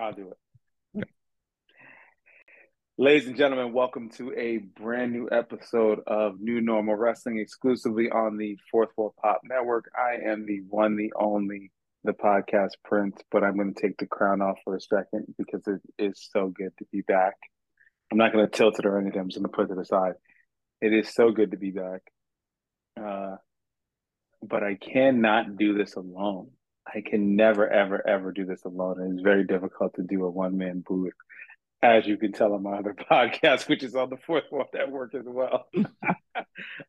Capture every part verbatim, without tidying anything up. I'll do it. Ladies and gentlemen, welcome to a brand new episode of New Normal Wrestling, exclusively on the Fourth Wall Pop Network. I am the one, the only, the podcast prince, but I'm going to take the crown off for a second because it is so good to be back. I'm not going to tilt it or anything. I'm just going to put it aside. It is so good to be back. Uh, but I cannot do this alone. I can never, ever, ever do this alone. And it's very difficult to do a one-man booth, as you can tell on my other podcast, which is on the Fourth Wall Network as well.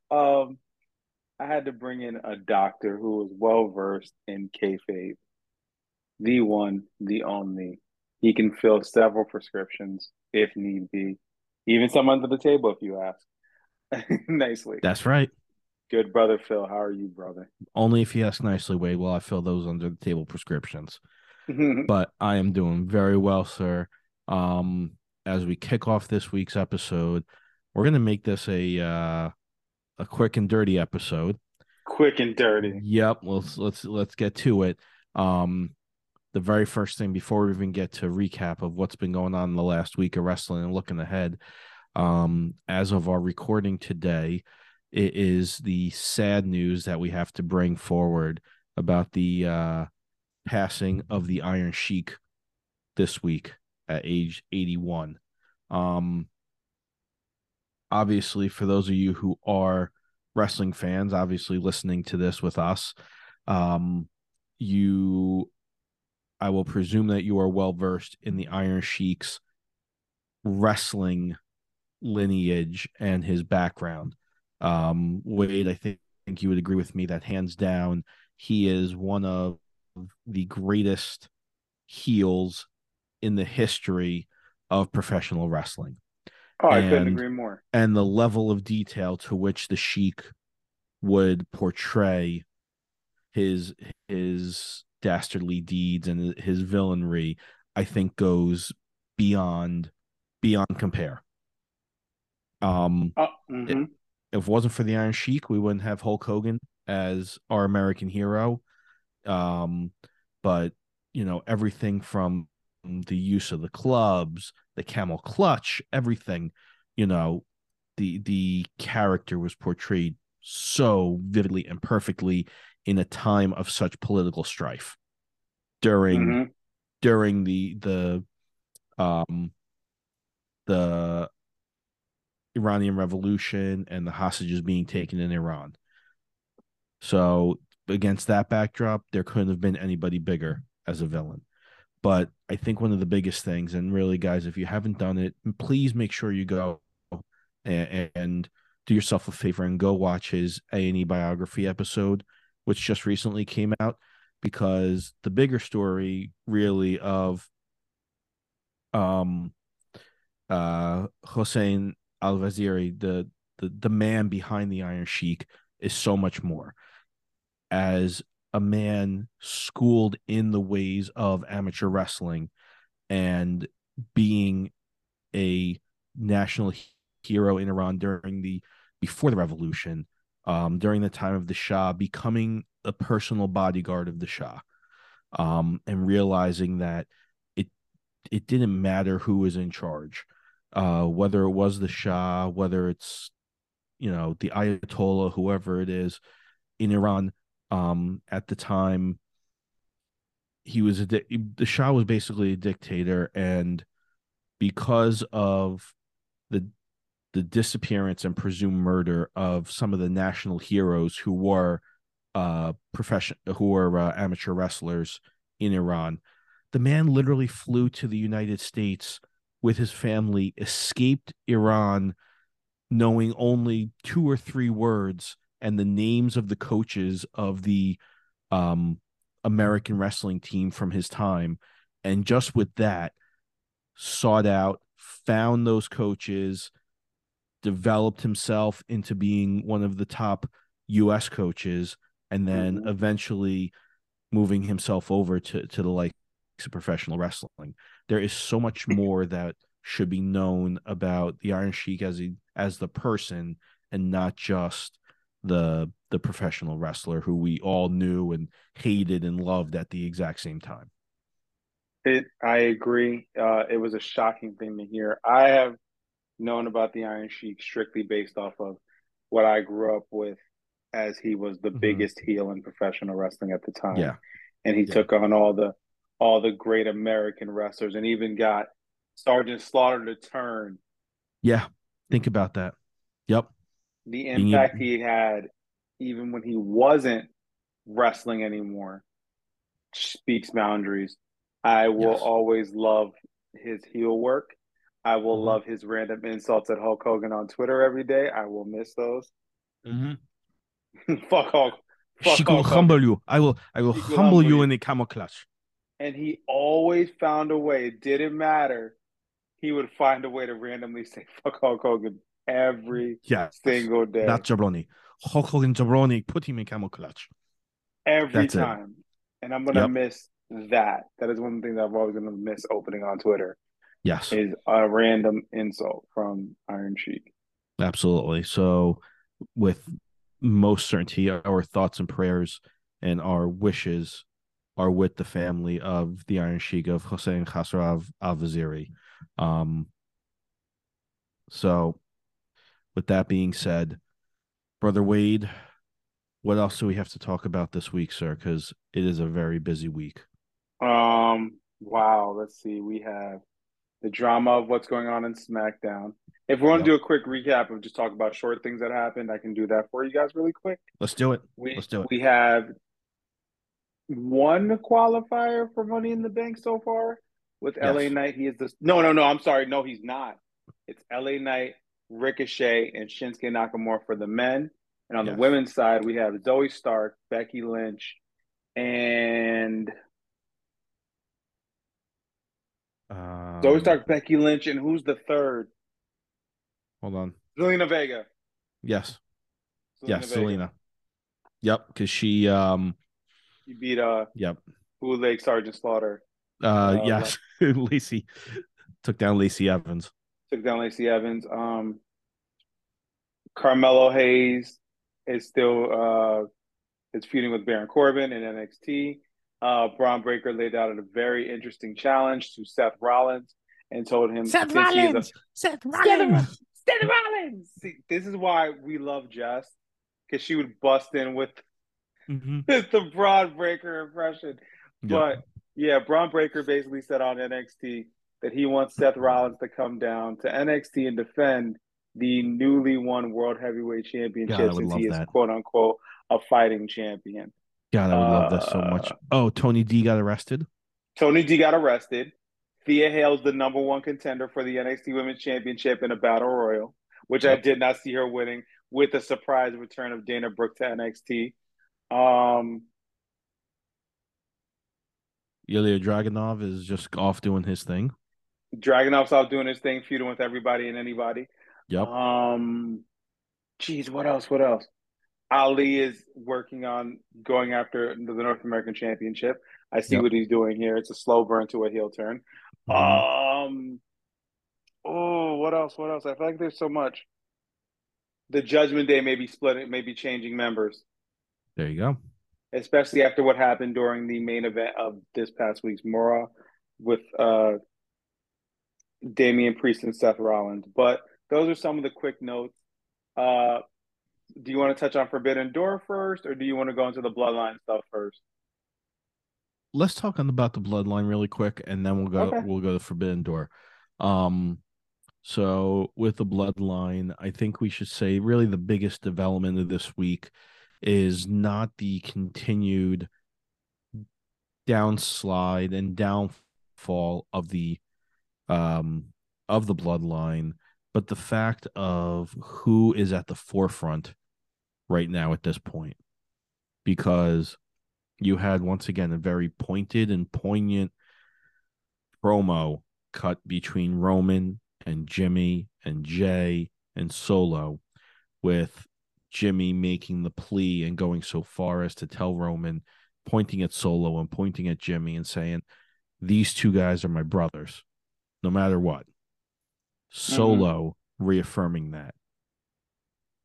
um, I had to bring in a doctor who was well-versed in kayfabe. The one, the only. He can fill several prescriptions if need be. Even some under the table, if you ask. Nicely. That's right. Good brother, Phil. How are you, brother? Only if you ask nicely, Wade, while I fill those under-the-table prescriptions. But I am doing very well, sir. Um, as we kick off this week's episode, we're going to make this a uh, a quick and dirty episode. Quick and dirty. Yep. Let's let's let's get to it. Um, the very first thing, before we even get to recap of what's been going on in the last week of wrestling and looking ahead, um, as of our recording today, it is the sad news that we have to bring forward about the uh, passing of the Iron Sheik this week at age eighty-one. Um, obviously, for those of you who are wrestling fans, obviously listening to this with us, um, you, I will presume that you are well-versed in the Iron Sheik's wrestling lineage and his background. Um, Wade, I think, think you would agree with me that hands down, he is one of the greatest heels in the history of professional wrestling. Oh, and I couldn't agree more. And the level of detail to which the Sheik would portray his his dastardly deeds and his villainry, I think goes beyond beyond compare. Um. Oh, mm-hmm. it, If it wasn't for the Iron Sheik, we wouldn't have Hulk Hogan as our American hero. Um, but, you know, everything from the use of the clubs, the camel clutch, everything, you know, the the character was portrayed so vividly and perfectly in a time of such political strife during mm-hmm. during the the um the Iranian Revolution and the hostages being taken in Iran. So against that backdrop, there couldn't have been anybody bigger as a villain. But I think one of the biggest things, and really, guys, if you haven't done it, please make sure you go and, and do yourself a favor and go watch his A and E biography episode, which just recently came out, because the bigger story really of um, uh, Hossein Al-Vaziri, the, the the man behind the Iron Sheik, is so much more. As a man schooled in the ways of amateur wrestling and being a national hero in Iran during the before the revolution, um, during the time of the Shah, becoming a personal bodyguard of the Shah, um, and realizing that it it didn't matter who was in charge. Uh, whether it was the Shah, whether it's, you know, the Ayatollah, whoever it is in Iran, um, at the time, he was a di- the Shah was basically a dictator, and because of the the disappearance and presumed murder of some of the national heroes who were uh profession who were uh, amateur wrestlers in Iran, the man literally flew to the United States with his family, escaped Iran, knowing only two or three words and the names of the coaches of the um, American wrestling team from his time. And just with that, sought out, found those coaches, developed himself into being one of the top U S coaches, and then mm-hmm. eventually moving himself over to, to the like, of professional wrestling. There is so much more that should be known about the Iron Sheik as a, as the person, and not just the the professional wrestler who we all knew and hated and loved at the exact same time. It, I agree. Uh, it was a shocking thing to hear. I have known about the Iron Sheik strictly based off of what I grew up with, as he was the mm-hmm. biggest heel in professional wrestling at the time. Yeah. And he yeah. took on all the all the great American wrestlers, and even got Sergeant Slaughter to turn. Yeah. Think about that. Yep. The impact Being... he had, even when he wasn't wrestling anymore, speaks boundaries. I will yes. always love his heel work. I will mm-hmm. love his random insults at Hulk Hogan on Twitter every day. I will miss those. Mm-hmm. Fuck Hulk. Fuck she Hulk will Hulk. humble you. I will I will humble, humble you in the camel clutch. And he always found a way. It didn't matter. He would find a way to randomly say fuck Hulk Hogan every yes. single day. That jabroni. Hulk Hogan jabroni. Put him in camel clutch. Every That's time. It. And I'm going to yep. miss that. That is one thing that I've always going to miss opening on Twitter. Yes. Is a random insult from Iron Sheik. Absolutely. So with most certainty, our thoughts and prayers and our wishes are with the family of the Iron Sheik, of Hossein Al-Vaziri. Um, so with that being said, Brother Wade, what else do we have to talk about this week, sir? Because it is a very busy week. Um. Wow. Let's see. We have the drama of what's going on in SmackDown. If we want to yep. do a quick recap of just talk about short things that happened, I can do that for you guys really quick. Let's do it. We, Let's do it. We have one qualifier for Money in the Bank so far with yes. L A Knight. He is the no, no, no. I'm sorry. No, he's not. It's L A Knight, Ricochet, and Shinsuke Nakamura for the men. And on yes. the women's side, we have Zoe Stark, Becky Lynch, and Um, Zoe Stark, Becky Lynch, and who's the third? Hold on. Zelina Vega. Yes. Zelina yes, Vega. Selena. Yep, because she um she beat uh yep. Who Lake Sergeant Slaughter. Uh, uh yes. Lacey took down Lacey Evans. Took down Lacey Evans. Um Carmelo Hayes is still uh is feuding with Baron Corbin in N X T. Uh, Bron Breakker laid out a very interesting challenge to Seth Rollins and told him Seth Rollins, a, Seth Rollins, Seth Rollins. See, this is why we love Jess, because she would bust in with mm-hmm. the Bron Breakker impression. Yeah. But yeah, Bron Breakker basically said on N X T that he wants Seth Rollins to come down to N X T and defend the newly won World Heavyweight Championship, God, since he is that. quote unquote a fighting champion. God, I would love this so much. Oh, Tony D got arrested? Tony D got arrested. Thea Hale's the number one contender for the N X T Women's Championship in a Battle Royal, which yep. I did not see her winning, with the surprise return of Dana Brooke to N X T. Um, Ilya Dragunov is just off doing his thing. Dragunov's off doing his thing, feuding with everybody and anybody. Yep. Um, geez, what else? What else? Ali is working on going after the North American Championship. I see yep. what he's doing here. It's a slow burn to a heel turn. Mm-hmm. Um, oh, what else? What else? I feel like there's so much. The Judgment Day may be splitting, may be changing members. There you go. Especially after what happened during the main event of this past week's Raw with uh, Damian Priest and Seth Rollins. But those are some of the quick notes. Uh, Do you want to touch on Forbidden Door first, or do you want to go into the Bloodline stuff first? Let's talk about the Bloodline really quick, and then we'll go okay. we'll go to Forbidden Door. Um, so with the Bloodline, I think we should say really the biggest development of this week is not the continued downslide and downfall of the um of the Bloodline, but the fact of who is at the forefront right now at this point, because you had once again a very pointed and poignant promo cut between Roman and Jimmy and Jay and Solo, with Jimmy making the plea and going so far as to tell Roman, pointing at Solo and pointing at Jimmy and saying, these two guys are my brothers, no matter what. Solo mm-hmm. reaffirming that.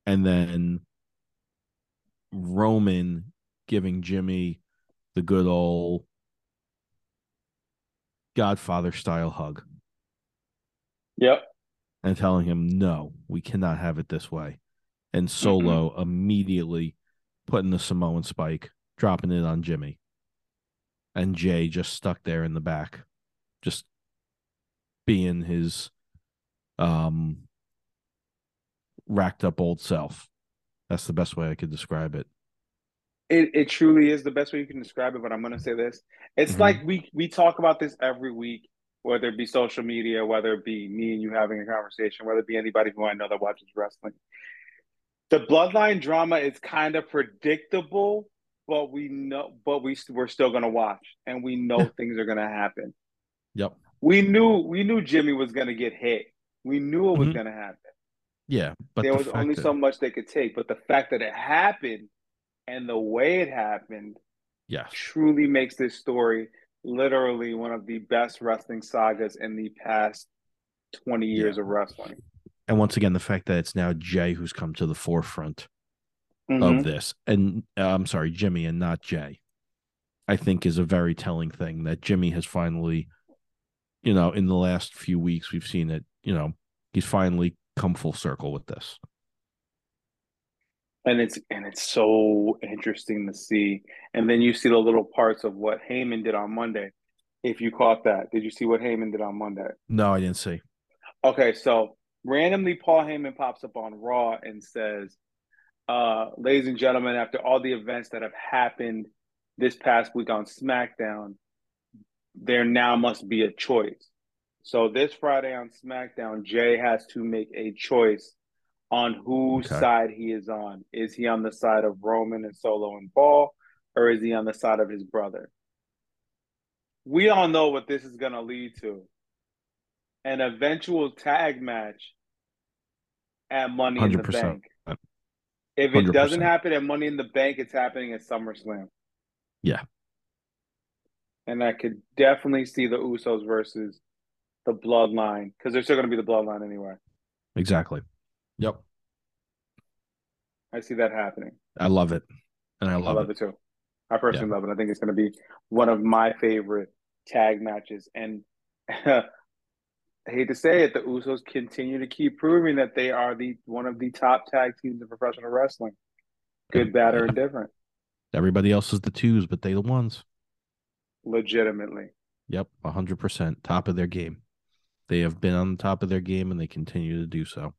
And then Roman giving Jimmy the good old Godfather style hug. Yep. And telling him, no, we cannot have it this way. And Solo mm-hmm. immediately putting the Samoan spike, dropping it on Jimmy. And Jay just stuck there in the back, just being his um, racked up old self. That's the best way I could describe it. It it truly is the best way you can describe it, but I'm going to say this. It's mm-hmm. like we, we talk about this every week, whether it be social media, whether it be me and you having a conversation, whether it be anybody who I know that watches wrestling. The bloodline drama is kind of predictable, but we know, but we we're still going to watch, and we know things are going to happen. Yep. We knew we knew Jimmy was going to get hit. We knew it was mm-hmm. going to happen. Yeah, but there the was only that... so much they could take. But the fact that it happened and the way it happened, yes, truly makes this story literally one of the best wrestling sagas in the past twenty years yeah. of wrestling. And once again, the fact that it's now Jay who's come to the forefront mm-hmm. of this, and uh, I'm sorry, Jimmy and not Jay, I think is a very telling thing that Jimmy has finally, you know, in the last few weeks, we've seen it, you know, he's finally come full circle with this. And it's, and it's so interesting to see. And then you see the little parts of what Heyman did on Monday. If you caught that, did you see what Heyman did on Monday? No, I didn't see. Okay, so randomly, Paul Heyman pops up on Raw and says, uh, ladies and gentlemen, after all the events that have happened this past week on SmackDown, there now must be a choice. So this Friday on SmackDown, Jay has to make a choice on whose okay. side he is on. Is he on the side of Roman and Solo and Paul, or is he on the side of his brother? We all know what this is going to lead to. An eventual tag match at Money one hundred percent. In the Bank. If it one hundred percent. Doesn't happen at Money in the Bank, it's happening at SummerSlam. Yeah. And I could definitely see the Usos versus the Bloodline, because they're still going to be the Bloodline anyway. Exactly. Yep. I see that happening. I love it. And I love, I love it. it too. I personally yeah. love it. I think it's going to be one of my favorite tag matches. And I hate to say it, the Usos continue to keep proving that they are the one of the top tag teams in professional wrestling. Good, bad, or indifferent. Everybody else is the twos, but they the ones. Legitimately. Yep, one hundred percent. Top of their game. They have been on the top of their game, and they continue to do so.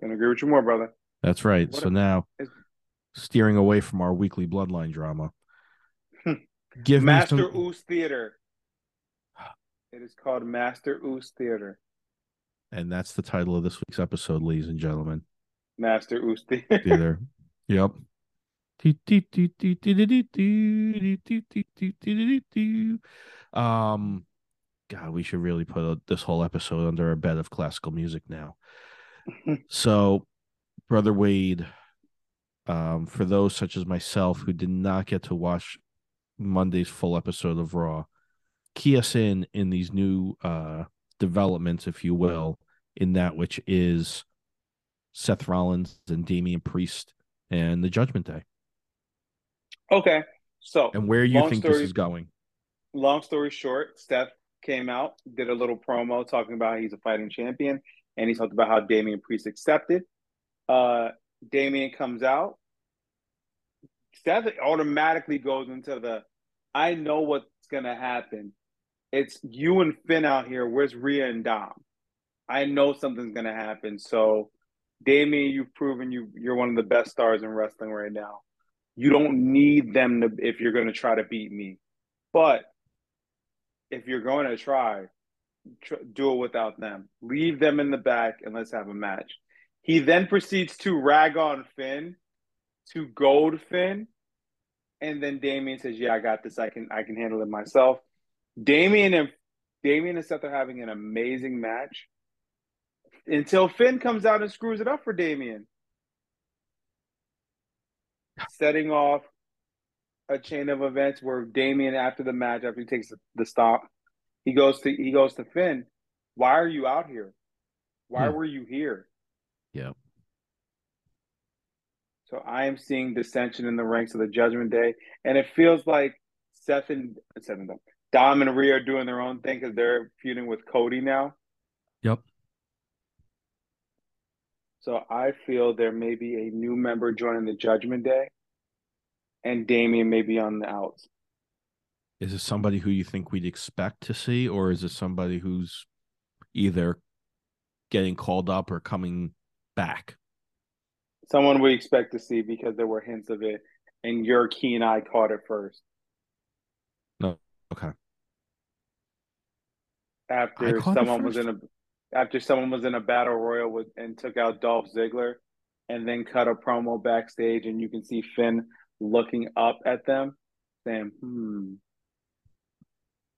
Can agree with you more, brother. That's right. What so now, is... steering away from our weekly bloodline drama. Give Master me some... Oos Theater. It is called Master Oos Theater. And that's the title of this week's episode, ladies and gentlemen. Master Oos Theater. Theater. Yep. Um, God, we should really put this whole episode under a bed of classical music now. So, Brother Wade, um, for those such as myself who did not get to watch Monday's full episode of Raw, key us in in these new uh, developments, if you will, in that which is Seth Rollins and Damian Priest and the Judgment Day. Okay, so and where you think story, this is going? Long story short, Seth came out, did a little promo talking about he's a fighting champion. And he talked about how Damian Priest accepted. Uh, Damian comes out. Seth automatically goes into the, I know what's going to happen. It's you and Finn out here. Where's Rhea and Dom? I know something's going to happen. So, Damian, you've proven you, you're one of the best stars in wrestling right now. You don't need them to, if you're going to try to beat me. But if you're going to try... do it without them. Leave them in the back and let's have a match. He then proceeds to rag on Finn, to gold Finn, and then Damian says, yeah, I got this. I can I can handle it myself. Damian and Damian and Seth are having an amazing match until Finn comes out and screws it up for Damian, setting off a chain of events where Damian, after the match, after he takes the stomp, He goes to he goes to Finn, why are you out here? Why yeah. were you here? Yeah. So I am seeing dissension in the ranks of the Judgment Day, and it feels like Seth and, Seth and Dom and Rhea are doing their own thing because they're feuding with Cody now. Yep. So I feel there may be a new member joining the Judgment Day, and Damian may be on the outs. Is it somebody who you think we'd expect to see, or is it somebody who's either getting called up or coming back? Someone we expect to see because there were hints of it, and your keen eye caught it first. No, okay. After someone was in a, after someone was in a battle royal with and took out Dolph Ziggler, and then cut a promo backstage, and you can see Finn looking up at them, saying, "Hmm."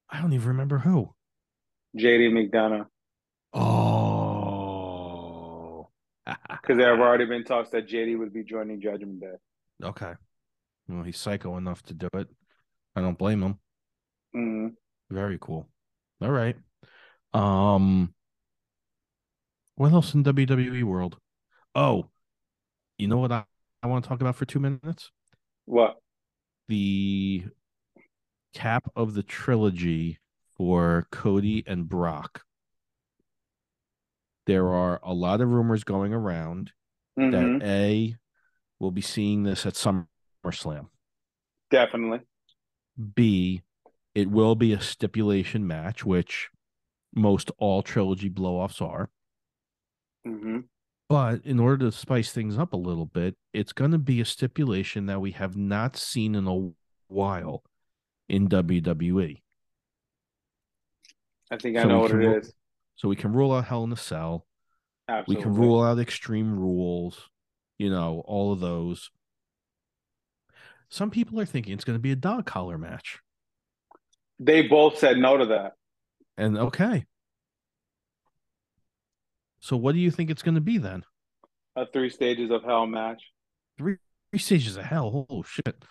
I don't even remember who. J D McDonough. Oh. Because there have already been talks that J D would be joining Judgment Day. Okay. Well, he's psycho enough to do it. I don't blame him. Mm-hmm. Very cool. All right. Um, what else in W W E world? Oh, you know what I, I want to talk about for two minutes? What? The cap of the trilogy for Cody and Brock. There are a lot of rumors going around mm-hmm. that A, we'll be seeing this at SummerSlam. Definitely. B, it will be a stipulation match, which most all trilogy blowoffs are. Mm-hmm. But in order to spice things up a little bit, it's going to be a stipulation that we have not seen in a while in W W E. I think I know what it is. So we can rule out Hell in a Cell. Absolutely. We can rule out Extreme Rules, you know, all of those. Some people are thinking it's going to be a dog collar match. They both said no to that. And okay. So what do you think it's going to be then? A three stages of hell match. Three, three stages of hell? Oh, shit.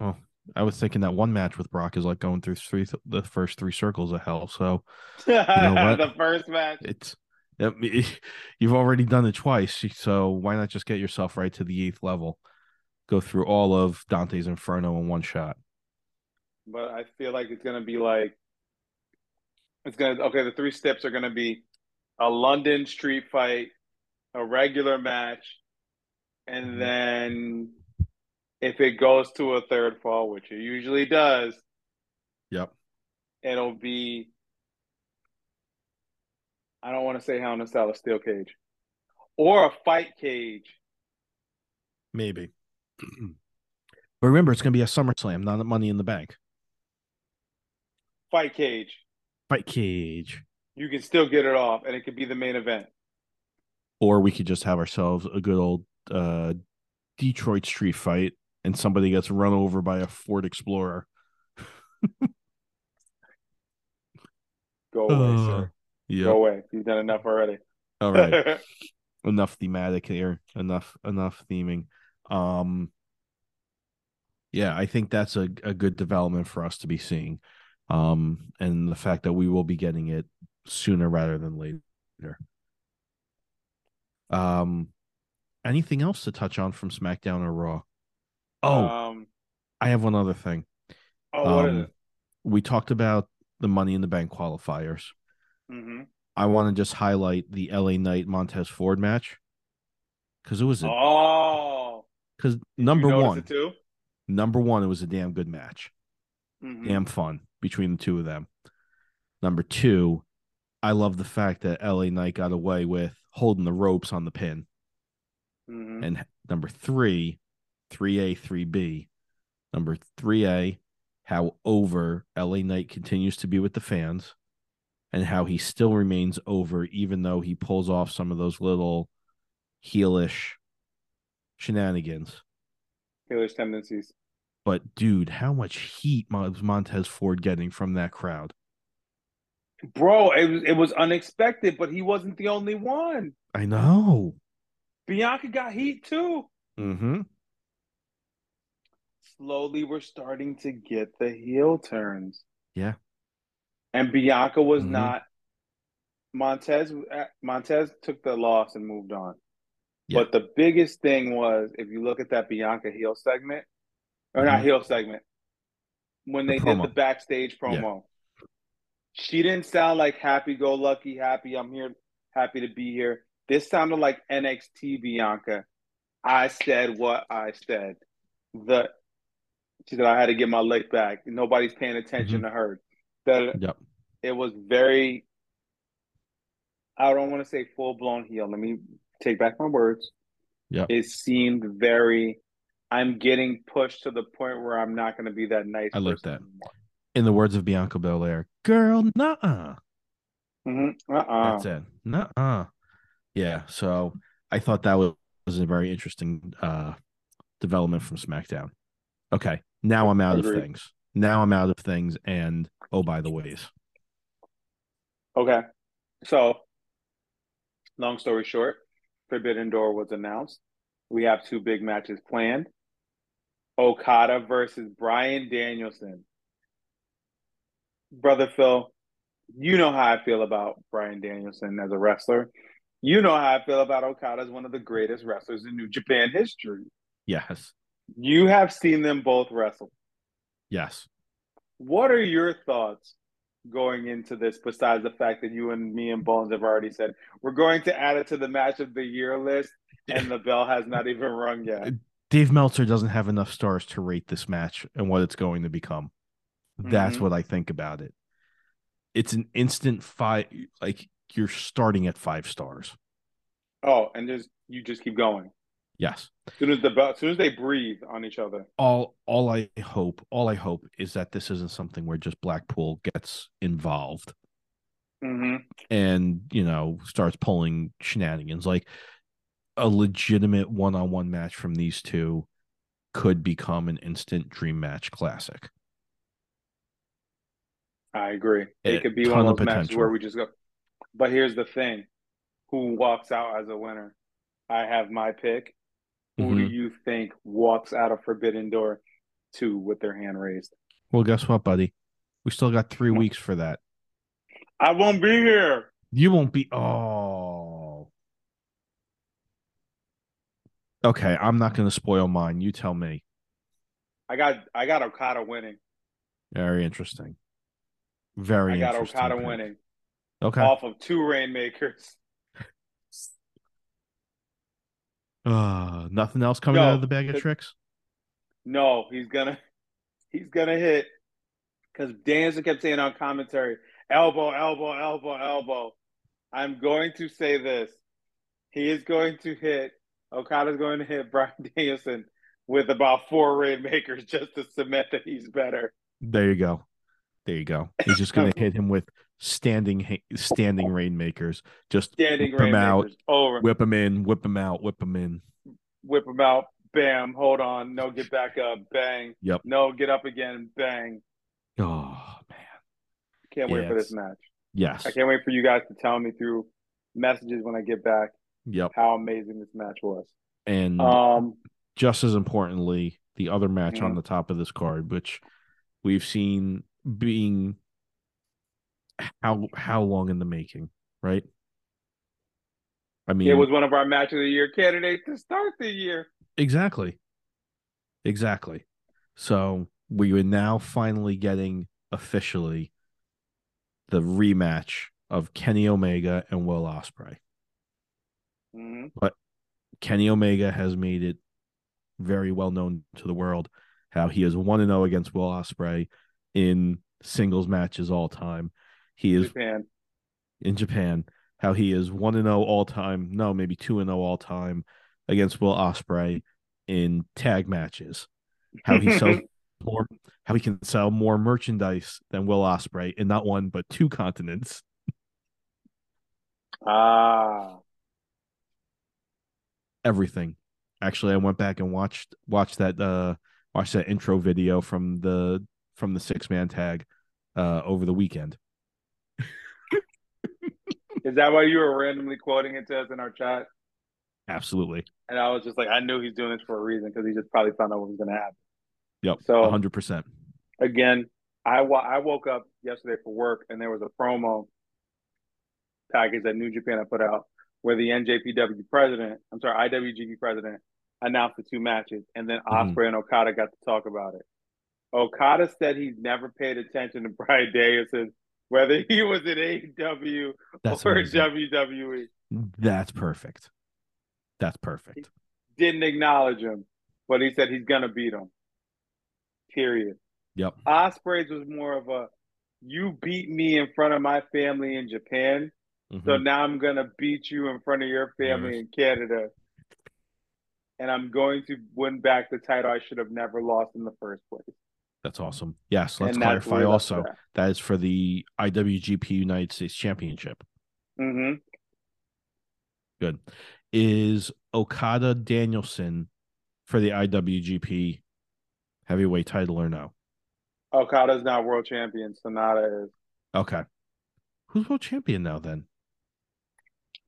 Oh. I was thinking that one match with Brock is like going through three th- the first three circles of hell. So you know what? The first match, it's it, you've already done it twice. So why not just get yourself right to the eighth level, go through all of Dante's Inferno in one shot? But I feel like it's gonna be like it's gonna okay. The three steps are gonna be a London street fight, a regular match, and then. If it goes to a third fall, which it usually does, yep, it'll be, I don't want to say Hell in a Cell, a steel cage. Or a fight cage. Maybe. But remember, it's going to be a SummerSlam, not a Money in the Bank. Fight cage. Fight cage. You can still get it off, and it could be the main event. Or we could just have ourselves a good old uh, Detroit street fight. And somebody gets run over by a Ford Explorer. Go away, uh, sir. Yep. Go away. You've done enough already. All right. Enough thematic here. Enough enough theming. Um, yeah, I think that's a, a good development for us to be seeing. Um, and the fact that we will be getting it sooner rather than later. Um, anything else to touch on from SmackDown or Raw? Oh, um, I have one other thing. Oh, um, what is it? We talked about the Money in the Bank qualifiers. Mm-hmm. I want to just highlight the L A Knight Montez Ford match because it was a, oh, because number one, number one, it was a damn good match, mm-hmm. damn fun between the two of them. Number two, I love the fact that L A Knight got away with holding the ropes on the pin, mm-hmm. and number three. three A, three B. Number three A, how over L A Knight continues to be with the fans and how he still remains over even though he pulls off some of those little heelish shenanigans. Heelish tendencies. But, dude, how much heat was Montez Ford getting from that crowd? Bro, it, it was unexpected, but he wasn't the only one. I know. Bianca got heat, too. Mm-hmm. Slowly, we're starting to get the heel turns. Yeah. And Bianca was mm-hmm. not. Montez Montez took the loss and moved on. Yeah. But the biggest thing was, if you look at that Bianca heel segment, or mm-hmm. not heel segment, when they the did the backstage promo. Yeah. She didn't sound like happy-go-lucky, happy, I'm here, happy to be here. This sounded like N X T Bianca. I said what I said. The She said, I had to get my leg back. Nobody's paying attention mm-hmm. to her. That yep. It was very, I don't want to say full-blown heel. Let me take back my words. Yep. It seemed very, I'm getting pushed to the point where I'm not going to be that nice I person like that. Anymore. In the words of Bianca Belair, girl, nuh-uh. Mm-hmm. Uh-uh. That's it. Nuh-uh. Yeah, so I thought that was, was a very interesting uh, development from SmackDown. Okay, now I'm out Agreed. of things. Now I'm out of things, and oh, by the ways. Okay, so long story short, Forbidden Door was announced. We have two big matches planned. Okada versus Bryan Danielson. Brother Phil, you know how I feel about Bryan Danielson as a wrestler. You know how I feel about Okada as one of the greatest wrestlers in New Japan history. Yes. You have seen them both wrestle. Yes. What are your thoughts going into this, besides the fact that you and me and Bones have already said we're going to add it to the match of the year list, and the bell has not even rung yet? Dave Meltzer doesn't have enough stars to rate this match and what it's going to become. That's mm-hmm. what I think about it. It's an instant five, like you're starting at five stars. Oh, and just you just keep going. Yes. As soon as the as soon as they breathe on each other. All all I hope, all I hope is that this isn't something where just Blackpool gets involved mm-hmm. and, you know, starts pulling shenanigans. Like a legitimate one-on-one match from these two could become an instant dream match classic. I agree. It, it could be one of those of matches where we just go. But here's the thing. Who walks out as a winner? I have my pick. Who mm-hmm. do you think walks out of Forbidden Door two with their hand raised? Well, guess what, buddy? We still got three weeks for that. I won't be here. You won't be. Oh. Okay, I'm not going to spoil mine. You tell me. I got I got Okada winning. Very interesting. Very interesting. I got interesting Okada pick. winning. Okay. Off of two Rainmakers. Uh, nothing else coming no, out of the bag of tricks? No, he's gonna he's gonna hit, because Danza kept saying on commentary, elbow, elbow, elbow, elbow. I'm going to say this. He is going to hit Okada's going to hit Bryan Danielson with about four Rainmakers just to cement that he's better. There you go. There you go. He's just gonna hit him with Standing standing Rainmakers. Just standing whip them out, over. whip them in, whip them out, whip them in. Whip them out, bam, hold on, no, get back up, bang. Yep. No, get up again, bang. Oh, man. Can't yes. wait for this match. Yes. I can't wait for you guys to tell me through messages when I get back yep. how amazing this match was. And um, just as importantly, the other match mm-hmm. on the top of this card, which we've seen being... How how long in the making, right? I mean, it was one of our match of the year candidates to start the year. Exactly, exactly. So we are now finally getting officially the rematch of Kenny Omega and Will Ospreay. Mm-hmm. But Kenny Omega has made it very well known to the world how he is one and zero against Will Ospreay in singles matches all time. He is Japan. in Japan, how he is one and oh all time, no, maybe two and oh all time against Will Ospreay in tag matches. How he sells more, how he can sell more merchandise than Will Ospreay in not one but two continents. Ah. Everything. Actually, I went back and watched watched that uh watched that intro video from the from the six man tag uh over the weekend. Is that why you were randomly quoting it to us in our chat? Absolutely. And I was just like, I knew he's doing this for a reason, because he just probably found out what was going to happen. Yep, so, one hundred percent. Again, I, wa- I woke up yesterday for work, and there was a promo package that New Japan had put out where the N J P W president, I'm sorry, I W G P president, announced the two matches, and then Ospreay mm-hmm. and Okada got to talk about it. Okada said he's never paid attention to Bryan Danielson, whether he was at A E W that's or W W E. That's perfect. That's perfect. He didn't acknowledge him, but he said he's going to beat him. Period. Yep. Ospreay's was more of a, you beat me in front of my family in Japan, mm-hmm. so now I'm going to beat you in front of your family yes. in Canada. And I'm going to win back the title I should have never lost in the first place. That's awesome. Yes, let's and clarify also. That. that is for the I W G P United States Championship. Mm-hmm. Good. Is Okada Danielson for the I W G P heavyweight title or no? Okada's not world champion. Sonata is. Okay. Who's world champion now then?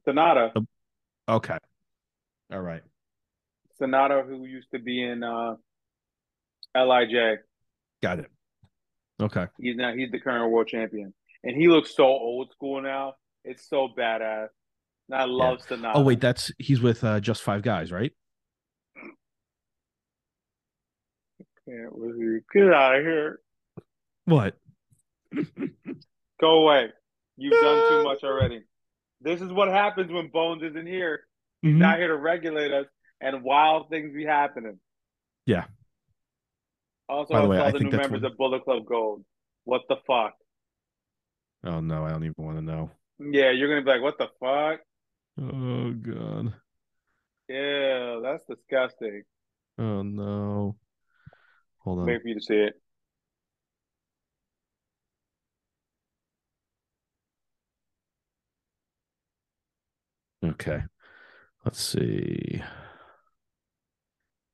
Sonata. Okay. All right. Sonata, who used to be in uh, L I J. Got it. Okay. He's now he's the current world champion, and he looks so old school now. It's so badass. And I love yeah. Sonata. Oh wait, that's he's with uh, Just Five Guys, right? Get out of here! What? Go away! You've done too much already. This is what happens when Bones isn't here. He's mm-hmm. not here to regulate us, and wild things be happening. Yeah. Also, I saw way, the I new members what... of Bullet Club Gold. What the fuck? Oh, no, I don't even want to know. Yeah, you're going to be like, what the fuck? Oh, God. Yeah, that's disgusting. Oh, no. Hold on. Wait for you to see it. Okay. Let's see.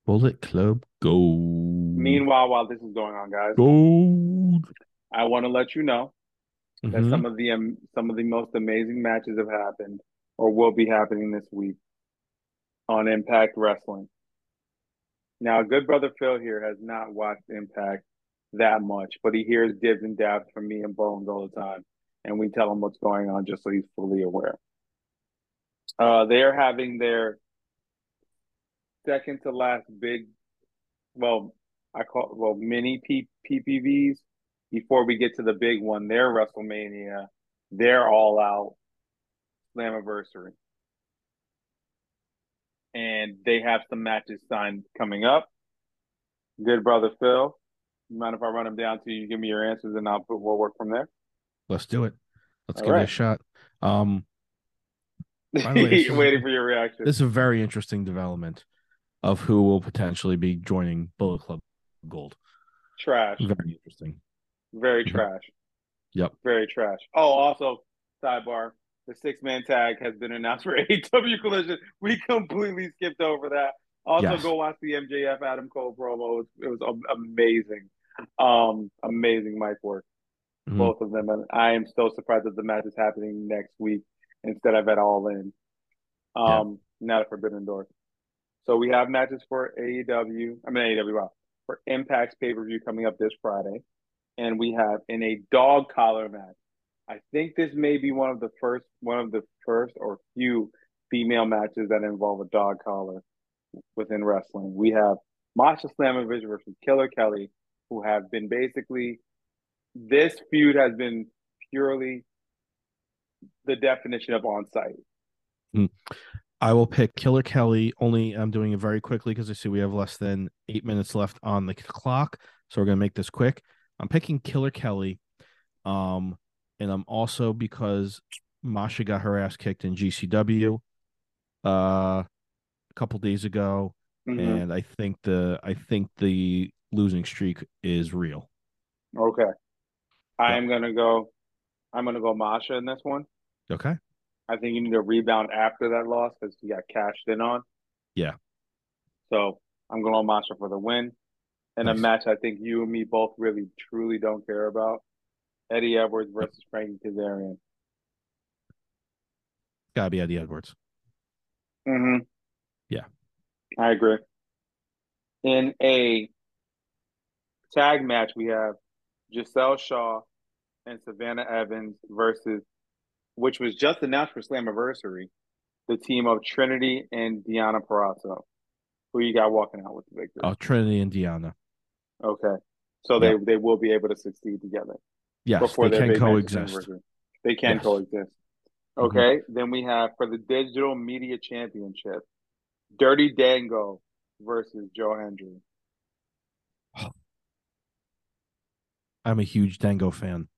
Bullet Club Gold. Meanwhile, while this is going on, guys, Gold. I want to let you know that mm-hmm. some of the um, some of the most amazing matches have happened or will be happening this week on Impact Wrestling. Now, good brother Phil here has not watched Impact that much, but he hears dibs and dabs from me and Bones all the time, and we tell him what's going on just so he's fully aware. Uh, they are having their second to last big, well, I call well mini P- PPVs before we get to the big one. Their WrestleMania, their All Out Slammiversary, and they have some matches signed coming up. Good brother Phil, you mind if I run them down to you? Give me your answers, and I'll put we'll work from there. Let's do it. Let's All give right. it a shot. Um, by the way, waiting for your reaction. This is a very interesting development of who will potentially be joining Bullet Club Gold. Trash. Very interesting. Very trash. Yep. Very trash. Oh, also, sidebar, the six-man tag has been announced for A E W Collision. We completely skipped over that. Also, yes. go watch the M J F Adam Cole promo. It was, it was amazing. Um, amazing mic work. Mm-hmm. Both of them. And I am so surprised that the match is happening next week instead of at All In. Um, yeah. Not a Forbidden Door. So we have matches for A E W, I mean A E W, wow, for Impact's pay-per-view coming up this Friday. And we have in a dog collar match, I think this may be one of the first, one of the first or few female matches that involve a dog collar within wrestling. We have Masha Slamovich versus Killer Kelly, who have been basically, this feud has been purely the definition of on-site. Mm. I will pick Killer Kelly. Only I'm doing it very quickly because I see we have less than eight minutes left on the clock. So we're going to make this quick. I'm picking Killer Kelly. Um, and I'm also because Masha got her ass kicked in G C W uh, a couple days ago. Mm-hmm. And I think the I think the losing streak is real. Okay. I yeah. am going to go. I'm going to go Masha in this one. Okay. I think you need to rebound after that loss because you got cashed in on. Yeah. So I'm going on Masha for the win. And nice. A match I think you and me both really, truly don't care about. Eddie Edwards versus Frankie Kazarian. Got to be Eddie Edwards. Mm-hmm. Yeah. I agree. In a tag match, we have Giselle Shaw and Savannah Evans versus which was just announced for Slammiversary, the team of Trinity and Deonna Purrazzo. Who you got walking out with the victory? Oh, Trinity and Deonna. Okay. So they, yeah. they will be able to succeed together. Yes, they can coexist. They can yes. coexist. Okay, mm-hmm. Then we have for the Digital Media Championship, Dirty Dango versus Joe Hendry. I'm a huge Dango fan.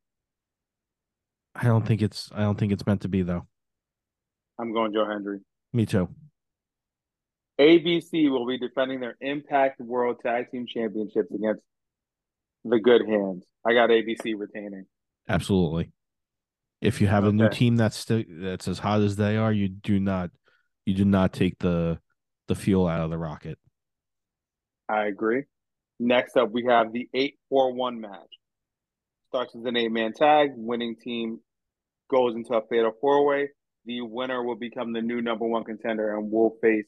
I don't think it's I don't think it's meant to be though. I'm going Joe Hendry. Me too. A B C will be defending their Impact World Tag Team Championships against the Good Hands. I got A B C retaining. Absolutely. If you have okay. a new team that's still, that's as hot as they are, you do not you do not take the the fuel out of the rocket. I agree. Next up, we have the eight four one match. Starts as an eight-man tag. Winning team goes into a fatal four-way. The winner will become the new number one contender and will face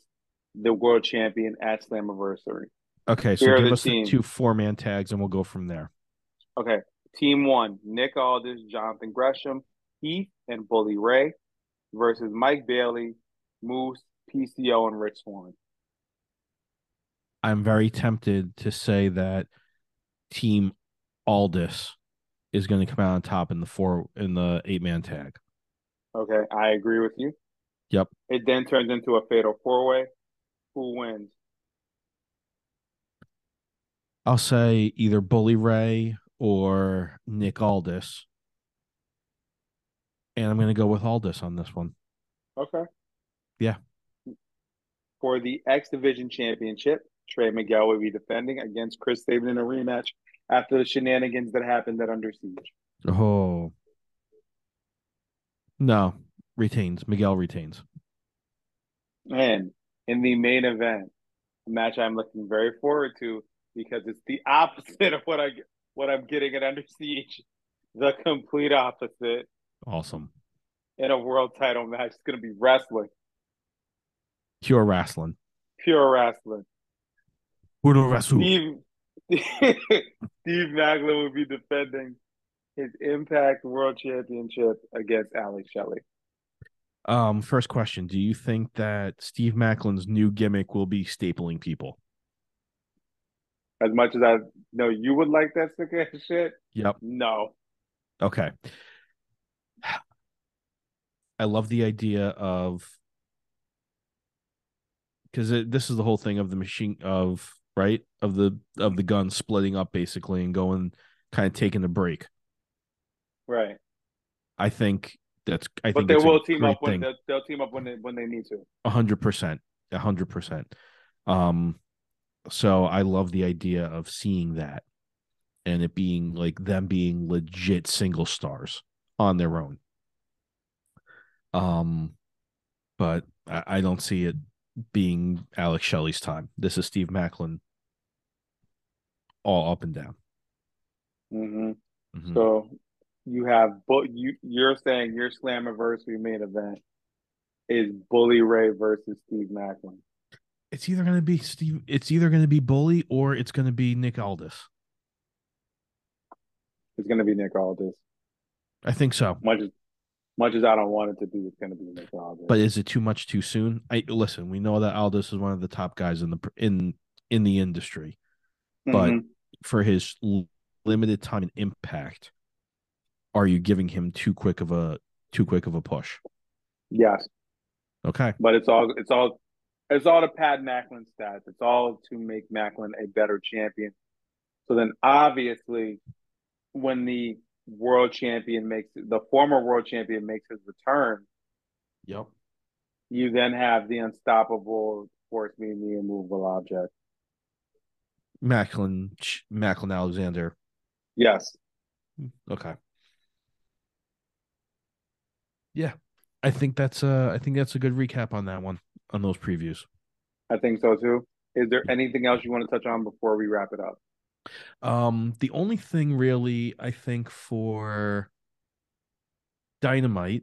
the world champion at Slammiversary. Okay, so Here give the us teams. the two four-man tags, and we'll go from there. Okay, team one, Nick Aldis, Jonathan Gresham, Heath, and Bully Ray versus Mike Bailey, Moose, P C O, and Rich Swann. I'm very tempted to say that Team Aldis is going to come out on top in the four in the eight-man tag. Okay, I agree with you. Yep. It then turns into a fatal four-way. Who wins? I'll say either Bully Ray or Nick Aldis. And I'm going to go with Aldis on this one. Okay. Yeah. For the X Division Championship, Trey Miguel will be defending against Chris Sabin in a rematch after the shenanigans that happened at Under Siege. Oh. No. Retains. Miguel retains. And in the main event, a match I'm looking very forward to because it's the opposite of what, I, what I'm getting at Under Siege. The complete opposite. Awesome. In a world title match. It's going to be wrestling. Pure wrestling. Pure wrestling. Steve, Steve Maclin will be defending his Impact World Championship against Alex Shelley. Um, first question. Do you think that Steve Macklin's new gimmick will be stapling people? As much as I know you would like that sick ass shit. Yep. No. Okay. I love the idea of because this is the whole thing of the machine of right of the of the gun splitting up basically and going kind of taking a break. Right. I think that's. I but think they will team up when they'll, they'll team up when they when they need to. A hundred percent, a hundred percent. Um, so I love the idea of seeing that, and it being like them being legit single stars on their own. Um, but I, I don't see it being Alex Shelley's time. This is Steve Maclin all up and down. Mm-hmm. Mm-hmm. So you have but you you're saying your Slammiversary main event is Bully Ray versus Steve Maclin. It's either gonna be Steve it's either gonna be Bully or it's gonna be Nick Aldis. It's gonna be Nick Aldis. I think so. Much as Much as I don't want it to be, it's going to be Nick Aldis. But is it too much too soon? I listen. We know that Aldis is one of the top guys in the in in the industry, but mm-hmm. for his limited time and Impact, are you giving him too quick of a too quick of a push? Yes. Okay. But it's all it's all it's all to pad Macklin's stats. It's all to make Maclin a better champion. So then, obviously, when the World champion makes the former world champion makes his return. Yep. You then have the unstoppable force being the immovable object. Maclin, Maclin Alexander. Yes. Okay. Yeah, I think that's a. I think that's a good recap on that one on those previews. I think so too. Is there anything else you want to touch on before we wrap it up? Um, the only thing really I think for Dynamite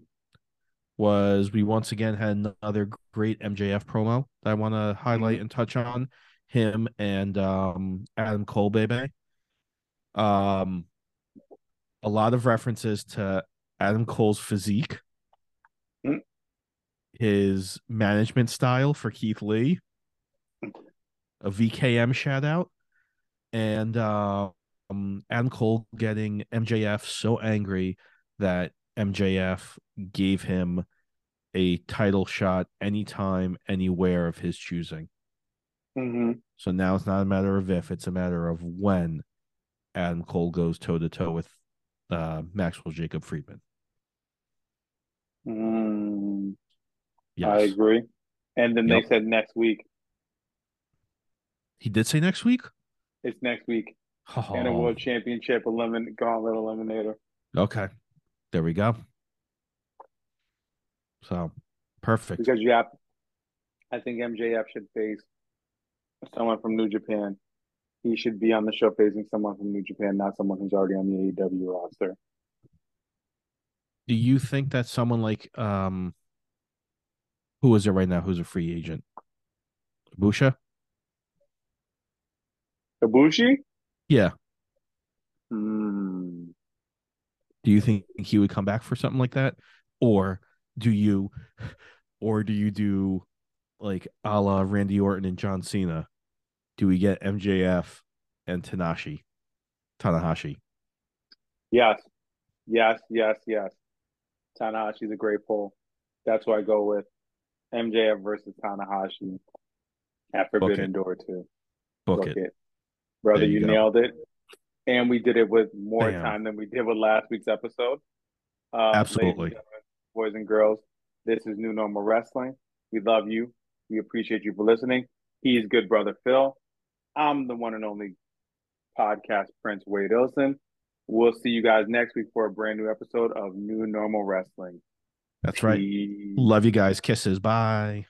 was we once again had another great M J F promo that I want to highlight and touch on him and um, Adam Cole, baby. Um, a lot of references to Adam Cole's physique, his management style for Keith Lee, a V K M shout out. And uh, um, Adam Cole getting M J F so angry that M J F gave him a title shot anytime, anywhere of his choosing. Mm-hmm. So now it's not a matter of if, it's a matter of when Adam Cole goes toe-to-toe with uh, Maxwell Jacob Friedman. Mm, yes. I agree. And then yep. they said next week. He did say next week? It's next week. Oh. And a world championship elimin- gauntlet eliminator. Okay. There we go. So, perfect. Because you have, I think M J F should face someone from New Japan. He should be on the show facing someone from New Japan, not someone who's already on the A E W roster. Do you think that someone like, um, who is it right now? Who's a free agent? Ibushi? Ibushi? Yeah. Mm. Do you think he would come back for something like that? Or do you, or do you do like a la Randy Orton and John Cena? Do we get M J F and Tanahashi? Tanahashi. Yes. Yes, yes, yes. Tanahashi's a great pull. That's who I go with. M J F versus Tanahashi at Forbidden Door two. Book, Book it. it. Brother, you, you nailed it. And we did it with more Damn. time than we did with last week's episode. Um, Absolutely. Boys and girls, this is New Normal Wrestling. We love you. We appreciate you for listening. He is good brother Phil. I'm the one and only podcast Prince Wade Ilson. We'll see you guys next week for a brand new episode of New Normal Wrestling. That's Peace. Right. Love you guys. Kisses. Bye.